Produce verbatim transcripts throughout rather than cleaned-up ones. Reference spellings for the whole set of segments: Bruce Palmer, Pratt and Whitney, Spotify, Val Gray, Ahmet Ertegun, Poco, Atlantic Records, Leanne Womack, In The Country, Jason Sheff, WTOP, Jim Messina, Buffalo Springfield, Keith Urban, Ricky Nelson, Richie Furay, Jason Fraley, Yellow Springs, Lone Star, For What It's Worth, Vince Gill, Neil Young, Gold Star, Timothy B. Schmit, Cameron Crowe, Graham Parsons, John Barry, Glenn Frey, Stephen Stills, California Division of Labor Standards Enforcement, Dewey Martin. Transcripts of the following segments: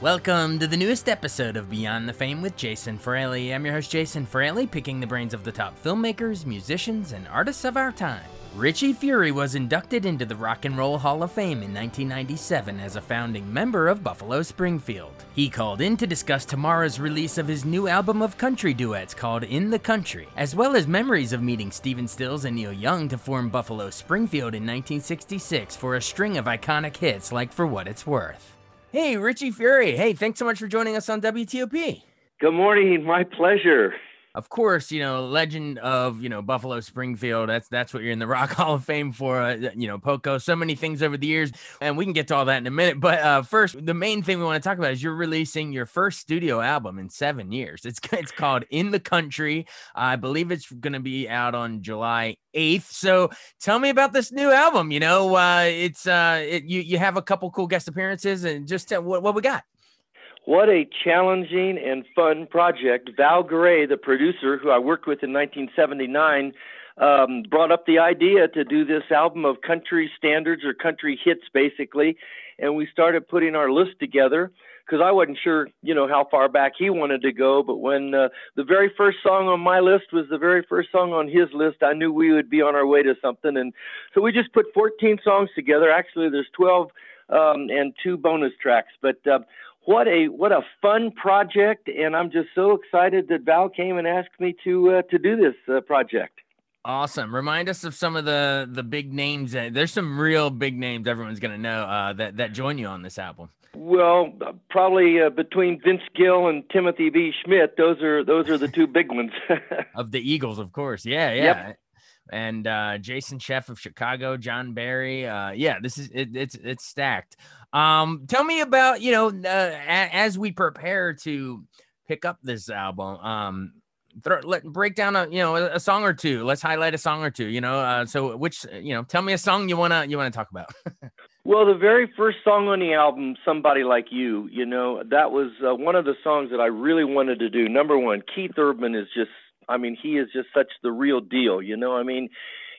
Welcome to the newest episode of Beyond the Fame with Jason Fraley. I'm your host, Jason Fraley, picking the brains of the top filmmakers, musicians, and artists of our time. Richie Furay was inducted into the Rock and Roll Hall of Fame in nineteen ninety-seven as a founding member of Buffalo Springfield. He called in to discuss tomorrow's release of his new album of country duets called In The Country, as well as memories of meeting Stephen Stills and Neil Young to form Buffalo Springfield in nineteen sixty-six for a string of iconic hits like For What It's Worth. Hey, Richie Furay. Hey, thanks so much for joining us on W T O P. Good morning. My pleasure. Of course, you know, legend of, you know, Buffalo Springfield. That's that's what you're in the Rock Hall of Fame for, uh, you know, Poco, so many things over the years. And we can get to all that in a minute. But uh, first, the main thing we want to talk about is you're releasing your first studio album in seven years. It's it's called In The Country. I believe it's going to be out on July eighth. So tell me about this new album. You know, uh, it's uh, it, you, you have a couple cool guest appearances and just tell what, what we got. What a challenging and fun project. Val Gray, the producer who I worked with in nineteen seventy-nine, um, brought up the idea to do this album of country standards or country hits, basically. And we started putting our list together because I wasn't sure, you know, how far back he wanted to go. But when uh, the very first song on my list was the very first song on his list, I knew we would be on our way to something. And so we just put fourteen songs together. Actually, there's twelve um, and two bonus tracks. But uh, What a what a fun project, and I'm just so excited that Val came and asked me to uh, to do this uh, project. Awesome. Remind us of some of the, the big names. There's some real big names everyone's going to know uh, that, that join you on this album. Well, probably uh, between Vince Gill and Timothy B. Schmit, those are those are the two big ones. Of the Eagles, of course. Yeah, yeah. Yep. And uh, Jason Sheff of Chicago, John Barry. Uh, yeah, this is it, it's it's stacked. Um, tell me about, you know, uh, a, as we prepare to pick up this album, um, throw, let break down a you know a, a song or two. Let's highlight a song or two. You know, uh, so which you know, tell me a song you wanna you wanna talk about. Well, the very first song on the album, Somebody Like You, you know, that was uh, one of the songs that I really wanted to do. Number one, Keith Urban is just. I mean, he is just such the real deal, you know, I mean,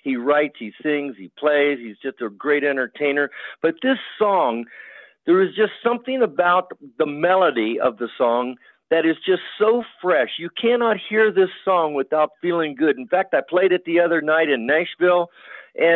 he writes, he sings, he plays, he's just a great entertainer. But this song, there is just something about the melody of the song that is just so fresh. You cannot hear this song without feeling good. In fact, I played it the other night in Nashville and,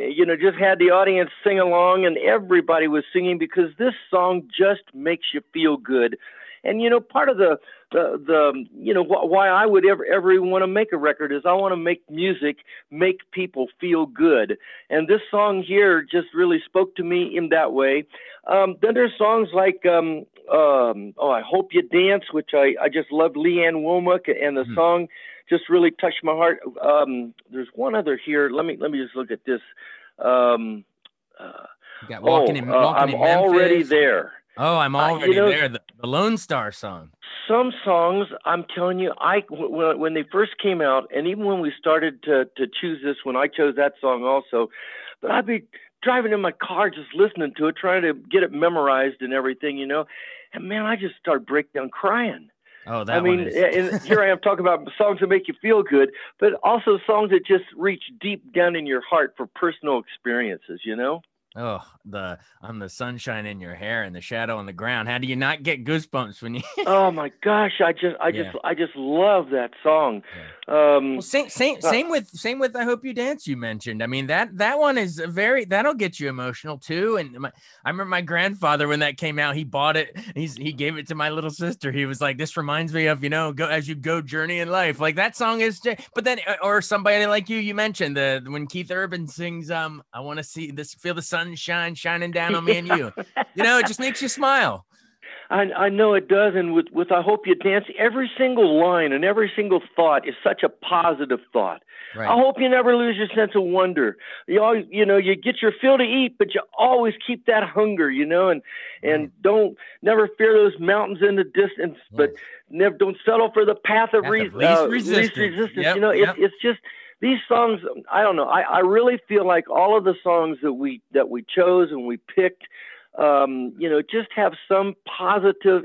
and you know, just had the audience sing along and everybody was singing because this song just makes you feel good. And, you know, part of the, the, the you know, wh- why I would ever, ever want to make a record is I want to make music, make people feel good. And this song here just really spoke to me in that way. Um, then there's songs like, um, um, oh, I Hope You Dance, which I, I just love Leanne Womack, and the mm-hmm. song just really touched my heart. Um, there's one other here. Let me, let me just look at this. Um, uh, you got walking oh, in, walking uh, I'm already there. Oh, I'm already uh, you know, there. The, the Lone Star song. Some songs, I'm telling you, I when, when they first came out, and even when we started to to choose this one, I chose that song also. But I'd be driving in my car, just listening to it, trying to get it memorized and everything, you know. And man, I just started breakdown crying. Oh, that I mean, one is... and here I am talking about songs that make you feel good, but also songs that just reach deep down in your heart for personal experiences, you know. Oh, the I'm the sunshine in your hair and the shadow on the ground. How do you not get goosebumps when you? Oh my gosh, I just, I just, yeah. I just love that song. Yeah. Um, well, same, same, uh, same with, same with. I Hope You Dance. You mentioned. I mean that that one is a very that'll get you emotional too. And my, I remember my grandfather when that came out, he bought it. He's he gave it to my little sister. He was like, "This reminds me of you know, go as you go, journey in life." Like that song is. But then, or Somebody Like You, you mentioned the when Keith Urban sings, um, I want to see this, feel the sun sunshine shining down on me and you. You know, it just makes you smile. I, I know it does. And with, with I Hope You Dance, every single line and every single thought is such a positive thought. Right. I hope you never lose your sense of wonder. You always, you know, you get your fill to eat, but you always keep that hunger, you know, and, and right. don't never fear those mountains in the distance, yes. but never, don't settle for the path of re- least uh, resistance. Least resistance. Yep, you know, it, yep. it's just these songs. I don't know. I, I really feel like all of the songs that we, that we chose and we picked, um, you know, just have some positive.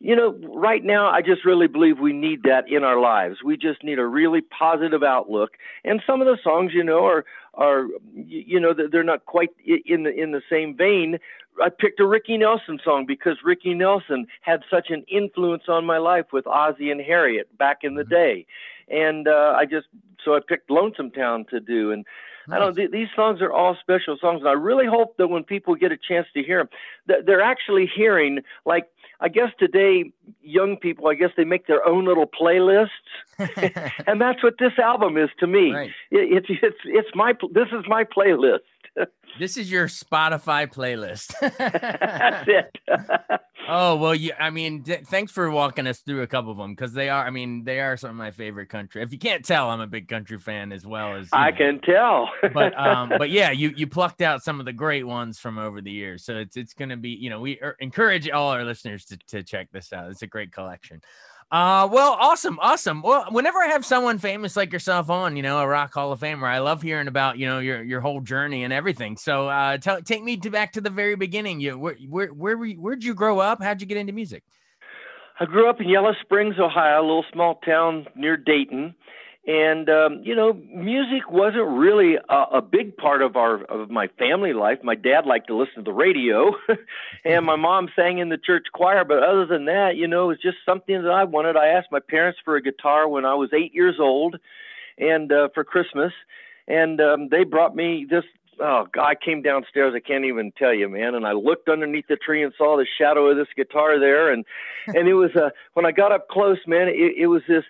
You know, right now, I just really believe we need that in our lives. We just need a really positive outlook. And some of the songs, you know, are, are you know, they're not quite in the in the same vein. I picked a Ricky Nelson song because Ricky Nelson had such an influence on my life with Ozzy and Harriet back in the mm-hmm. day. And uh, I just, so I picked Lonesome Town to do. And I don't. Th- these songs are all special songs, and I really hope that when people get a chance to hear them, that they're actually hearing. Like, I guess today, young people, I guess they make their own little playlists, and that's what this album is to me. Right. It, it's it's it's my this is my playlist. This is your Spotify playlist. That's it. Oh, well, you, I mean, d- thanks for walking us through a couple of them, because they are, I mean, they are some of my favorite country. If you can't tell, I'm a big country fan as well as I know. Can tell. But, um, but yeah, you, you plucked out some of the great ones from over the years. So it's, it's going to be, you know, we er- encourage all our listeners to, to check this out. It's a great collection. Uh, well, awesome. Awesome. Well, whenever I have someone famous like yourself on, you know, a Rock Hall of Famer, I love hearing about, you know, your, your whole journey and everything. So, uh, tell, take me to back to the very beginning. You, where, where, where were you, where'd you grow up? How'd you get into music? I grew up in Yellow Springs, Ohio, a little small town near Dayton. And, um, you know, music wasn't really a, a big part of our of my family life. My dad liked to listen to the radio, and my mom sang in the church choir. But other than that, you know, it was just something that I wanted. I asked my parents for a guitar when I was eight years old and uh, for Christmas, and um, they brought me this. Oh, God, I came downstairs. I can't even tell you, man. And I looked underneath the tree and saw the shadow of this guitar there. And, and it was uh, when I got up close, man, it, it was this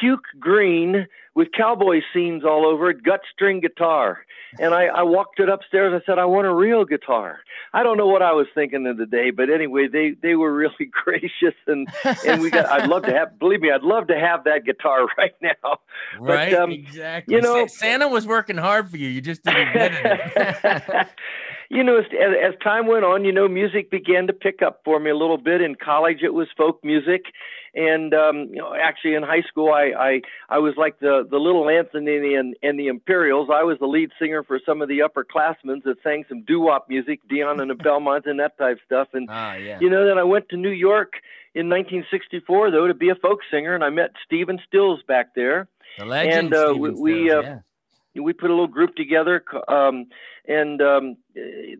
puke green with cowboy scenes all over it, gut string guitar. And I, I walked it upstairs. I said, I want a real guitar. I don't know what I was thinking of the day, but anyway, they, they were really gracious. And, and we got, I'd love to have, believe me, I'd love to have that guitar right now. Right. But, um, exactly. You know, Santa was working hard for you. You just didn't get it. You know, as, as time went on, you know, music began to pick up for me a little bit. In college, it was folk music. And, um, you know, actually in high school, I, I, I was like the, the Little Anthony and, and the Imperials. I was the lead singer for some of the upperclassmen that sang some doo-wop music, Dion and the Belmonts and that type of stuff. And, ah, yeah. you know, then I went to New York in nineteen sixty-four, though, to be a folk singer. And I met Stephen Stills back there. The legend, and uh, we, we Stills, uh, yeah. We put a little group together, um, and um,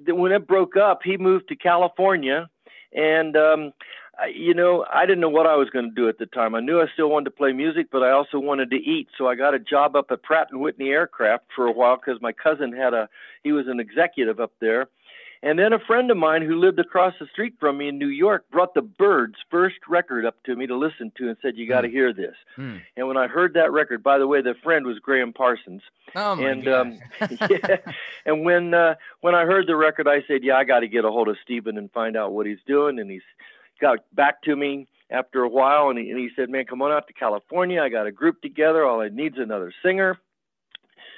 when it broke up, he moved to California, and, um, I, you know, I didn't know what I was going to do at the time. I knew I still wanted to play music, but I also wanted to eat, so I got a job up at Pratt and Whitney Aircraft for a while because my cousin had a, he was an executive up there. And then a friend of mine who lived across the street from me in New York brought the Byrds' first record up to me to listen to and said, you got to hear this. Mm. And when I heard that record, by the way, the friend was Graham Parsons. Oh, my and, um, yeah, and when uh, when I heard the record, I said, yeah, I got to get a hold of Stephen and find out what he's doing. And he's got back to me after a while, and he, and he said, man, come on out to California. I got a group together. All I need is another singer.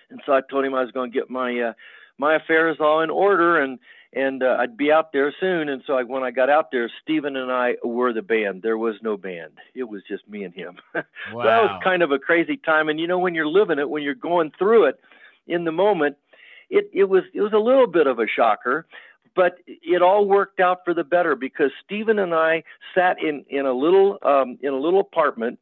And so I told him I was going to get my uh, my affairs all in order, and And uh, I'd be out there soon. And so I, when I got out there, Stephen and I were the band. There was no band. It was just me and him. Wow. So that was kind of a crazy time. And, you know, when you're living it, when you're going through it in the moment, it, it was it was a little bit of a shocker. But it all worked out for the better because Stephen and I sat in, in, a little, um, in a little apartment,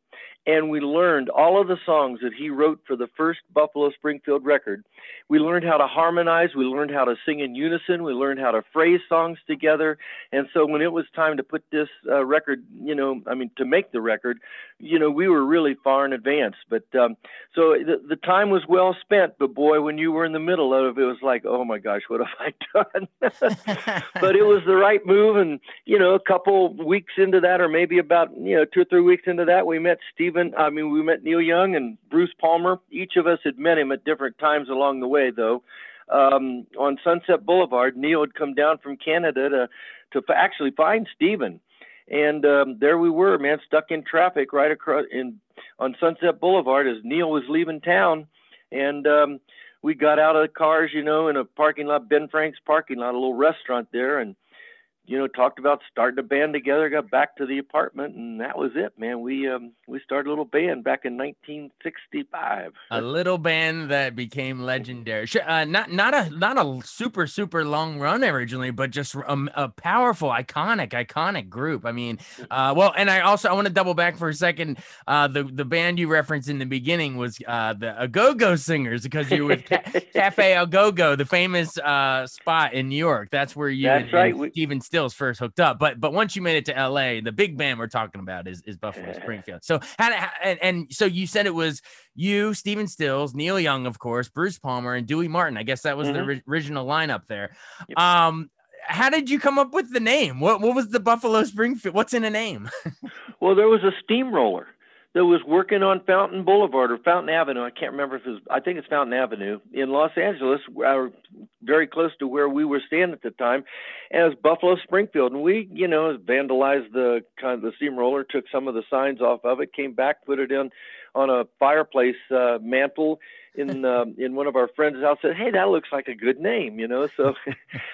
and we learned all of the songs that he wrote for the first Buffalo Springfield record. We learned how to harmonize. We learned how to sing in unison. We learned how to phrase songs together. And so when it was time to put this uh, record, you know, I mean, to make the record, you know, we were really far in advance. But um, so the, the time was well spent. But boy, when you were in the middle of it, it was like, oh my gosh, what have I done? But it was the right move. And, you know, a couple weeks into that, or maybe about, you know, two or three weeks into that, we met Steve. I mean, we met Neil Young and Bruce Palmer. Each of us had met him at different times along the way, though. um, on Sunset Boulevard. Neil had come down from Canada to to actually find Stephen. And um, there we were, man, stuck in traffic right across in on Sunset Boulevard as Neil was leaving town. And um, we got out of the cars, you know, in a parking lot, Ben Frank's parking lot, a little restaurant there, and, you know, talked about starting a band together, got back to the apartment, and that was it, man. We um, we started a little band back in nineteen sixty-five. A little band that became legendary. Uh, not not a not a super, super long run originally, but just a, a powerful, iconic, iconic group. I mean, uh, well, and I also I want to double back for a second. Uh, the, the band you referenced in the beginning was uh, the A Go-Go Singers, because you were with ca- Cafe A Go-Go, the famous uh, spot in New York. That's where you That's and, right. and Stephen Stills first hooked up, but but once you made it to L A, the big band we're talking about is, is Buffalo Springfield. So how, how and, and so you said it was you, Stephen Stills, Neil Young, of course, Bruce Palmer, and Dewey Martin. I guess that was mm-hmm. the original lineup there. Yep. Um, how did you come up with the name? What what was the Buffalo Springfield? What's in a name? Well, there was a steamroller that was working on Fountain Boulevard or Fountain Avenue. I can't remember if it was, I think it's Fountain Avenue in Los Angeles, very close to where we were standing at the time, as Buffalo Springfield. And we, you know, vandalized the kind of the steamroller, took some of the signs off of it, came back, put it in on a fireplace uh, mantle in uh, in one of our friends' house, said, hey, that looks like a good name, you know. So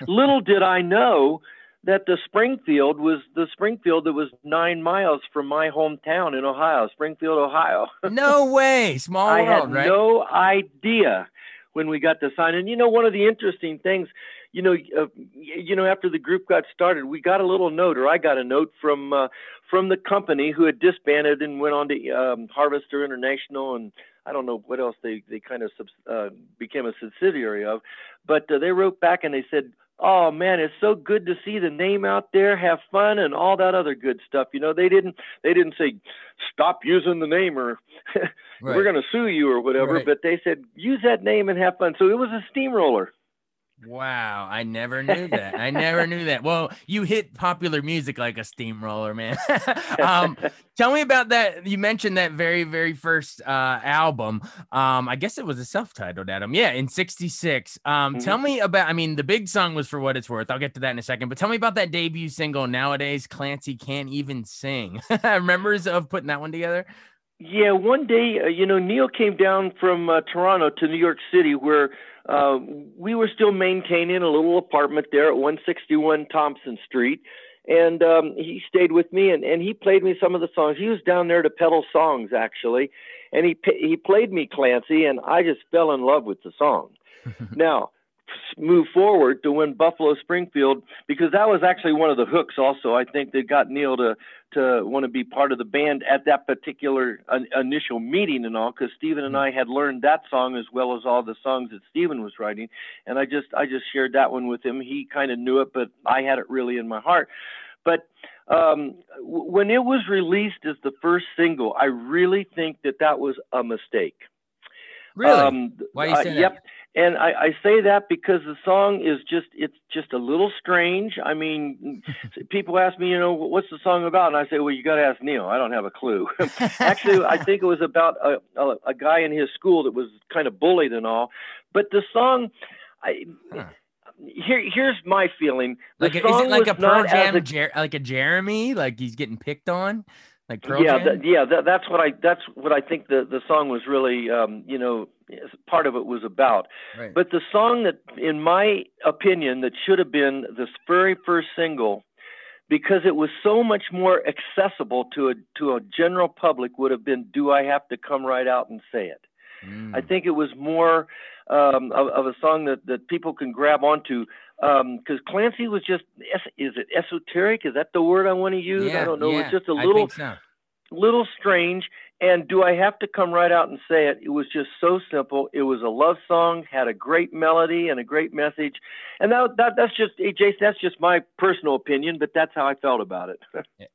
little did I know that the Springfield was the Springfield that was nine miles from my hometown in Ohio, Springfield, Ohio. No way. Small world, I had right? no idea when we got the sign. And, you know, one of the interesting things, you know, uh, you know, after the group got started, we got a little note, or I got a note from uh, from the company who had disbanded and went on to um, Harvester International, and I don't know what else they, they kind of uh, became a subsidiary of. But uh, they wrote back and they said, oh, man, it's so good to see the name out there, have fun, and all that other good stuff. You know, they didn't they didn't say, stop using the name or right. we're going to sue you or whatever, right. but they said, use that name and have fun. So it was a steamroller. Wow, I never knew that. I never knew that. Well, you hit popular music like a steamroller, man. um, tell me about that. You mentioned that very, very first uh, album. Um, I guess it was a self-titled album. Yeah, in sixty-six. Um, mm-hmm. Tell me about, I mean, the big song was For What It's Worth. I'll get to that in a second. But tell me about that debut single, Nowadays Clancy Can't Even Sing. Remembers of putting that one together? Yeah, one day, uh, you know, Neil came down from uh, Toronto to New York City, where uh, we were still maintaining a little apartment there at one sixty-one Thompson Street, and um, he stayed with me, and, and he played me some of the songs. He was down there to pedal songs, actually, and he he played me Clancy, and I just fell in love with the song. Now, move forward to when Buffalo Springfield, because that was actually one of the hooks also, I think, that got Neil to to want to be part of the band at that particular uh, initial meeting and all, because Stephen and I had learned that song as well as all the songs that Stephen was writing, and I just I just shared that one with him. He kind of knew it, but I had it really in my heart. But um, w- when it was released as the first single, I really think that that was a mistake. Really? Um, Why are you saying uh, that? Yep. And I, I say that because the song is just, it's just a little strange. I mean, people ask me, you know, what's the song about? And I say, well, you got to ask Neil. I don't have a clue. Actually, I think it was about a, a, a guy in his school that was kind of bullied and all. But the song, I, huh. here, here's my feeling. The like, song is it like a Pearl Jam, a, Jer- like a Jeremy, like he's getting picked on? Like yeah, th- yeah, th- that's what I that's what I think the, the song was really, um, you know, part of it was about. Right. But the song that, in my opinion, that should have been this very first single, because it was so much more accessible to a to a general public, would have been "Do I Have to Come Right Out and Say It?" Mm. I think it was more um, of, of a song that, that people can grab onto. Because um, Clancy was just, is it esoteric? Is that the word I want to use? Yeah, I don't know. Yeah, it was just a little, so. little strange. And Do I Have to Come Right Out and Say It? It was just so simple. It was a love song, had a great melody and a great message. And that, that that's just, hey, Jason, that's just my personal opinion, but that's how I felt about it.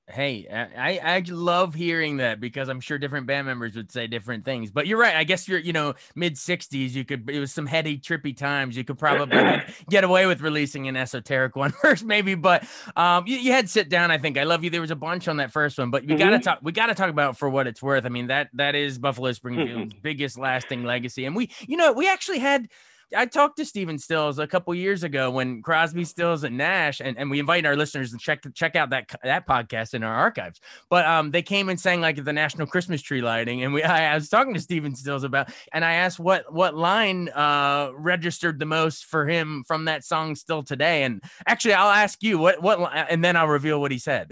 Hey, I, I love hearing that, because I'm sure different band members would say different things. But you're right. I guess you're, you know, mid-sixties, you could, it was some heady, trippy times. You could probably get away with releasing an esoteric one first, maybe. But um, you, you had Sit Down, I think. I Love You. There was a bunch on that first one. But we mm-hmm. got to talk, we got to talk about For What It's Worth. I mean, that that is Buffalo Springfield's biggest lasting legacy. And we, you know, we actually had I talked to Stephen Stills a couple years ago when Crosby, Stills, and Nash, and, and we invite our listeners to check check out that that podcast in our archives. But um, they came and sang like the National Christmas Tree Lighting, and we I, I was talking to Stephen Stills about, and I asked what what line uh, registered the most for him from that song still today. And actually, I'll ask you what what, and then I'll reveal what he said.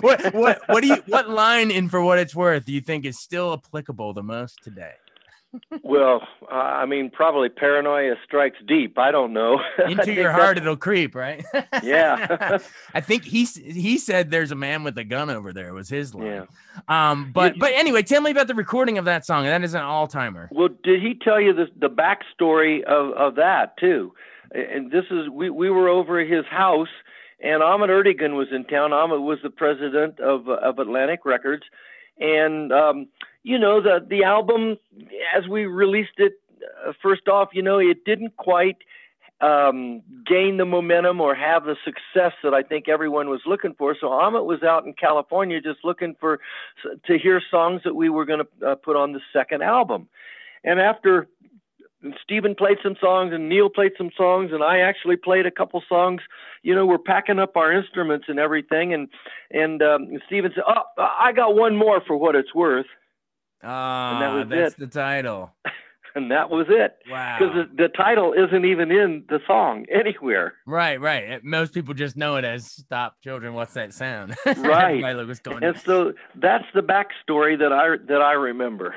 what what what do you what line in For What It's Worth do you think is still applicable the most today? Well, uh, I mean, probably Paranoia Strikes Deep. I don't know. Into Your Heart, that... it'll creep, right? Yeah. I think he he said there's a man with a gun over there was his line. Yeah. Um, but you, but anyway, tell me about the recording of that song. That is an all-timer. Well, did he tell you the, the backstory of, of that, too? And this is, we, we were over at his house, and Ahmet Ertegun was in town. Ahmet was the president of, of Atlantic Records, and... Um, you know, the, the album, as we released it, uh, first off, you know, it didn't quite um, gain the momentum or have the success that I think everyone was looking for. So Ahmet was out in California just looking for to hear songs that we were going to uh, put on the second album. And after Stephen played some songs and Neil played some songs and I actually played a couple songs, you know, we're packing up our instruments and everything. And, and um, Stephen said, oh, I got one more for what it's worth. Ah, that was that's it. The title. And that was it. Wow. Because the, the title isn't even in the song anywhere. Right, right. Most people just know it as Stop Children, What's That Sound? Right. What's going and on? So that's the backstory that I that I remember.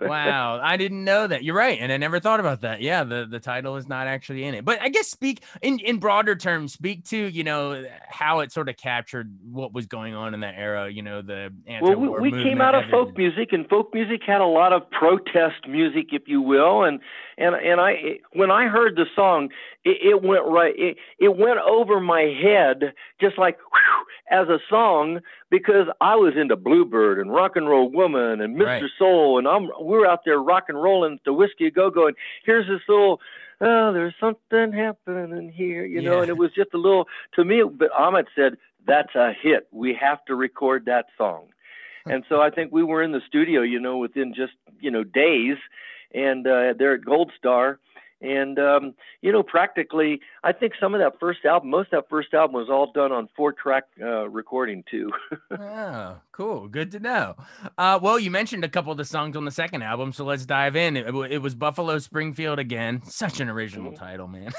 Wow, I didn't know that. You're right, and I never thought about that. Yeah, the, the title is not actually in it. But I guess speak in, in broader terms, speak to, you know, how it sort of captured what was going on in that era, you know, the anti-war movement. Well, we, we came out of folk music, and folk music had a lot of protest music, if you will, and and and I when I heard the song, it, it went right it, it went over my head just like whew, as a song, because I was into Bluebird and Rock and Roll Woman and Mister Right. Soul, and I'm we're out there rock and rolling to Whiskey Go Go, and here's this little oh, there's something happening here, you yeah. know, and it was just a little to me. But Ahmet said that's a hit. We have to record that song, and so I think we were in the studio, you know, within just you know days, and uh, there at Gold Star. And, um, you know, practically, I think some of that first album, most of that first album was all done on four-track uh, recording, too. Oh, cool. Good to know. Uh, well, you mentioned a couple of the songs on the second album, so let's dive in. It, it was Buffalo Springfield again. Such an original title, man.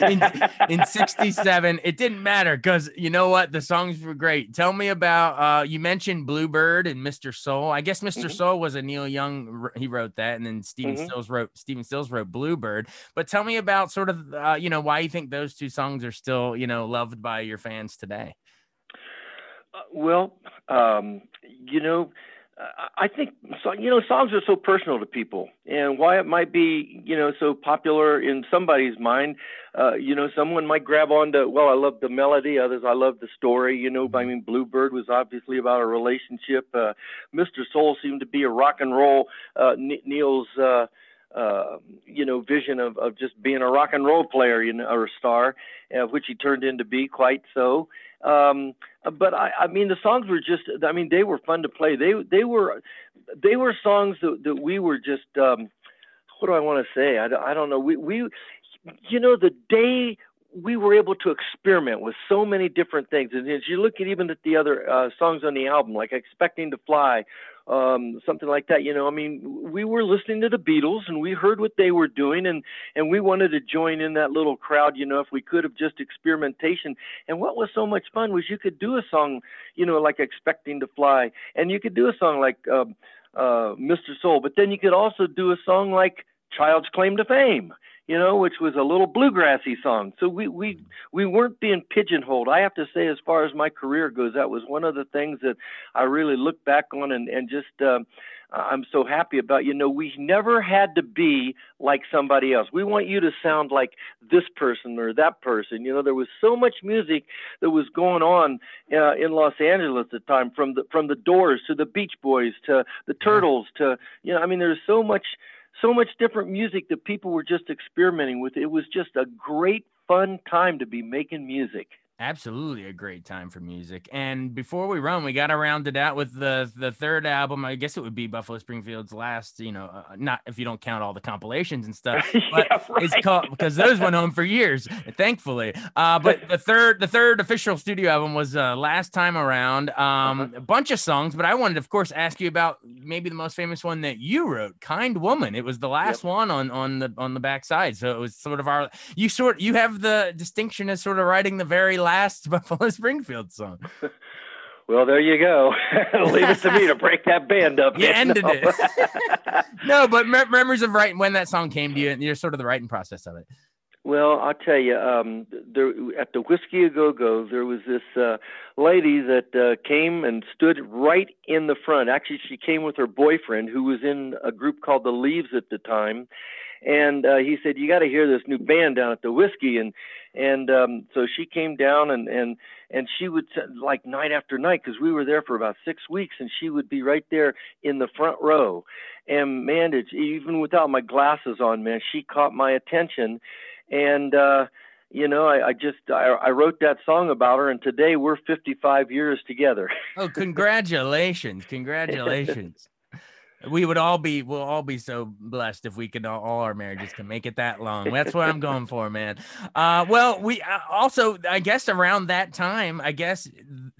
in, in sixty-seven, it didn't matter because, you know what, the songs were great. Tell me about, uh, you mentioned Bluebird and Mister Soul. I guess Mister Mm-hmm. Soul was a Neil Young, he wrote that, and then Stephen mm-hmm. Stills wrote Stephen Stills wrote Bluebird. But tell me about sort of, uh, you know, why you think those two songs are still, you know, loved by your fans today. Uh, well, um, you know, I think, so, you know, songs are so personal to people, and why it might be, you know, so popular in somebody's mind. Uh, you know, someone might grab onto, well, I love the melody. Others, I love the story. You know, I mean, Bluebird was obviously about a relationship. Uh, Mister Soul seemed to be a rock and roll, uh, N- Neil's, uh, Uh, you know, vision of, of just being a rock and roll player, you know, or a star, uh, which he turned into be quite so. Um, but I, I mean, the songs were just, I mean, they were fun to play. They, they were, they were songs that, that we were just, um, what do I want to say? I, I don't know. We, we, you know, the day we were able to experiment with so many different things. And as you look at even at the other uh, songs on the album, like Expecting to Fly, Um, something like that, you know, I mean, we were listening to the Beatles and we heard what they were doing, and, and we wanted to join in that little crowd, you know, if we could have just experimentation. And what was so much fun was you could do a song, you know, like Expecting to Fly, and you could do a song like um, uh, Mister Soul, but then you could also do a song like Child's Claim to Fame, you know, which was a little bluegrassy song. So we, we, we weren't being pigeonholed. I have to say, as far as my career goes, that was one of the things that I really look back on and, and just, um, I'm so happy about, you know, we never had to be like somebody else. We want you to sound like this person or that person. You know, there was so much music that was going on uh, in Los Angeles at the time, from the, from the Doors to the Beach Boys, to the Turtles, to, you know, I mean, there's so much, so much different music that people were just experimenting with. It was just a great, fun time to be making music. Absolutely a great time for music. And before we run, we got to round it out with the the third album. I guess it would be Buffalo Springfield's last, you know, uh, not if you don't count all the compilations and stuff, but yeah, right. It's called, because those went on for years, thankfully. Uh, but the third the third official studio album was uh, Last Time Around, um, uh-huh. a bunch of songs, but I wanted to, of course, ask you about maybe the most famous one that you wrote, Kind Woman. It was the last yep. one on, on the on the backside. So it was sort of our, you sort, you have the distinction as sort of writing the very last Buffalo Springfield song. Well, there you go. Leave it to me to break that band up. You ended it. No, but me- memories of writing, when that song came to you and you're sort of the writing process of it. Well, I'll tell you, um, there, at the Whiskey A Go-Go, there was this uh, lady that uh, came and stood right in the front. Actually, she came with her boyfriend, who was in a group called The Leaves at the time. And uh, he said, you got to hear this new band down at the Whiskey. And and um, so she came down, and, and, and she would, like, night after night, because we were there for about six weeks, and she would be right there in the front row. And, man, it's, even without my glasses on, man, she caught my attention. And, uh, you know, I, I just, I, I wrote that song about her, and today we're fifty-five years together. Oh, congratulations. Congratulations. We would all be, we'll all be so blessed if we could, all, all our marriages can make it that long. That's what I'm going for, man. Uh, well, we uh, also, I guess around that time, I guess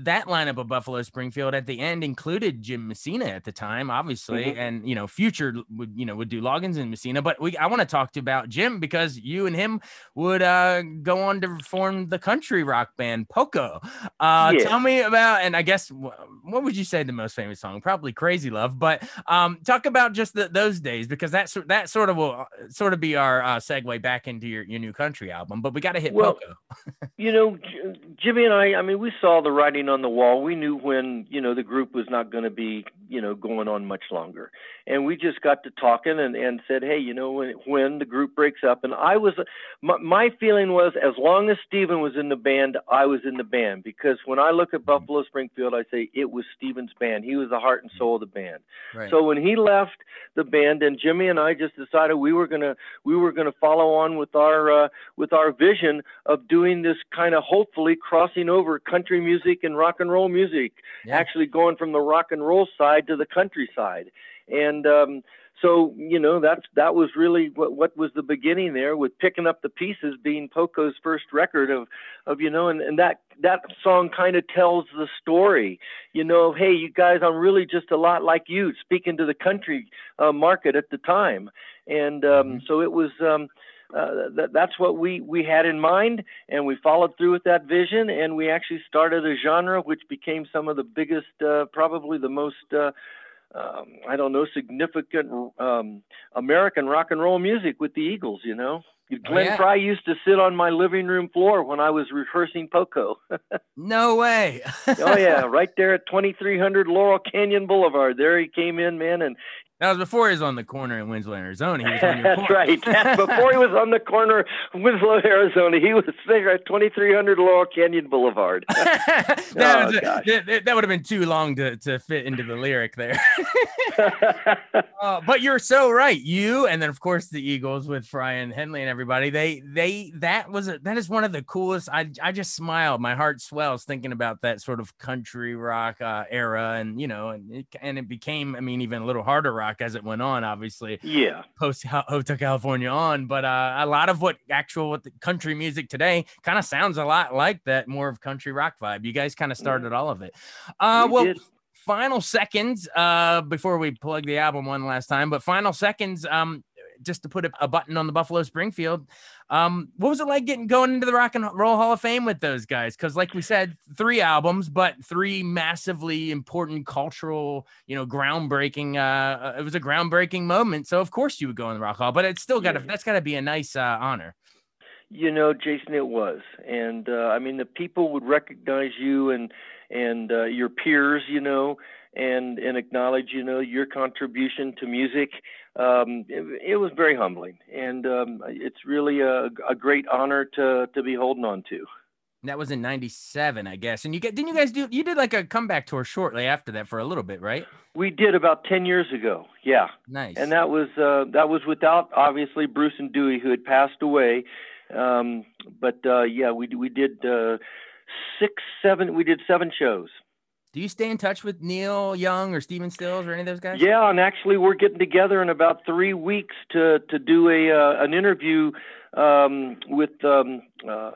that lineup of Buffalo Springfield at the end included Jim Messina at the time, obviously. Mm-hmm. And, you know, future would, you know, would do Loggins and Messina, but we, I want to talk to you about Jim, because you and him would uh, go on to form the country rock band Poco. Uh, yeah. Tell me about, and I guess, what would you say the most famous song? Probably Crazy Love, but, um, talk about just the, those days, because that's that sort of will sort of be our uh, segue back into your, your new country album. But we got to hit well, Poco. You know, J- Jimmy and I, I mean, we saw the writing on the wall. We knew when, you know, the group was not going to be, you know, going on much longer. And we just got to talking and, and said, hey, you know, when, when the group breaks up. And I was my, my feeling was, as long as Stephen was in the band, I was in the band, because when I look at Buffalo Springfield, I say it was Stephen's band. He was the heart and soul of the band. Right. So when he left the band, and Jimmy and I just decided we were gonna we were gonna follow on with our uh, with our vision of doing this kind of, hopefully crossing over country music and rock and roll music, yeah. actually going from the rock and roll side to the countryside. And um, so, you know, that's that was really what, what was the beginning there, with Picking Up the Pieces being Poco's first record of, of you know, and, and that that song kind of tells the story, you know, hey, you guys, I'm really just a lot like you, speaking to the country uh, market at the time. And um, mm-hmm. so it was um, uh, th- that's what we, we had in mind. And we followed through with that vision. And we actually started a genre which became some of the biggest, uh, probably the most uh, Um, I don't know, significant um, American rock and roll music with the Eagles, you know. Glenn oh, yeah. Frey used to sit on my living room floor when I was rehearsing Poco. No way. Oh, yeah, right there at twenty-three hundred Laurel Canyon Boulevard. There he came in, man, and that was before he was on the corner in Winslow, Arizona. He was on your That's corner. Right. That's before he was on the corner in Winslow, Arizona. He was there at twenty-three hundred Laurel Canyon Boulevard. that, oh, was, that, that would have been too long to, to fit into the lyric there. uh, but you're so right. You, and then, of course, the Eagles with Frey and Henley and everybody, they they that was a, that is one of the coolest. I, I just smiled. My heart swells thinking about that sort of country rock uh, era. And, you know, and it, and it became, I mean, even a little harder rock as it went on, obviously, yeah, post Hotel California on, but uh, a lot of what actual what the country music today kind of sounds a lot like that, more of country rock vibe. You guys kind of started all of it. Uh, we well, did. Final seconds uh, before we plug the album one last time, but final seconds, um, just to put a, a button on the Buffalo Springfield. Um, what was it like getting going into the Rock and Roll Hall of Fame with those guys? Because, like we said, three albums, but three massively important cultural, you know, groundbreaking. Uh, it was a groundbreaking moment, so of course you would go in the Rock Hall. But it's still got to yeah. that's got to be a nice uh, honor. You know, Jason, it was, and uh, I mean, the people would recognize you and and uh, your peers, you know, and and acknowledge, you know, your contribution to music. Um, it, it was very humbling, and um, it's really a, a great honor to to be holding on to. That was in ninety-seven, I guess. And you get didn't you guys do you did like a comeback tour shortly after that for a little bit, right? We did about ten years ago. Yeah, nice. And that was uh, that was without obviously Bruce and Dewey, who had passed away. Um, but uh, yeah, we we did. Uh, six, seven, we did seven shows. Do you stay in touch with Neil Young or Stephen Stills or any of those guys? Yeah, and actually we're getting together in about three weeks to to do a uh, an interview um, with um, uh,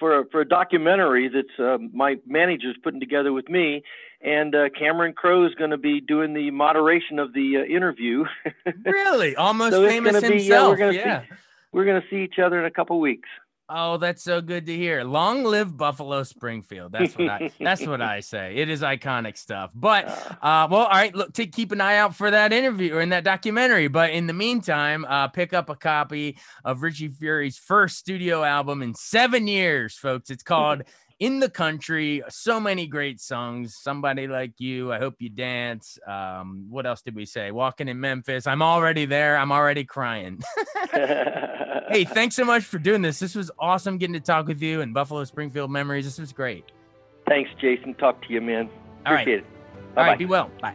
for for a documentary that's uh, my manager's putting together with me, and uh, Cameron Crowe is going to be doing the moderation of the uh, interview. Really, almost so famous himself. Be, yeah, we're going yeah. to see each other in a couple weeks. Oh, that's so good to hear. Long live Buffalo Springfield. That's what I, that's what I say. It is iconic stuff. But, uh, well, all right, look, to keep an eye out for that interview or in that documentary. But in the meantime, uh, pick up a copy of Richie Furay's first studio album in seven years, folks. It's called In the Country. So many great songs. Somebody Like You, I Hope You Dance. Um, what else did we say? Walking in Memphis. I'm already there. I'm already crying. Hey, thanks so much for doing this. This was awesome getting to talk with you and Buffalo Springfield memories. This was great. Thanks, Jason. Talk to you, man. All Appreciate right. it. Bye-bye. All right. Be well. Bye.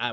I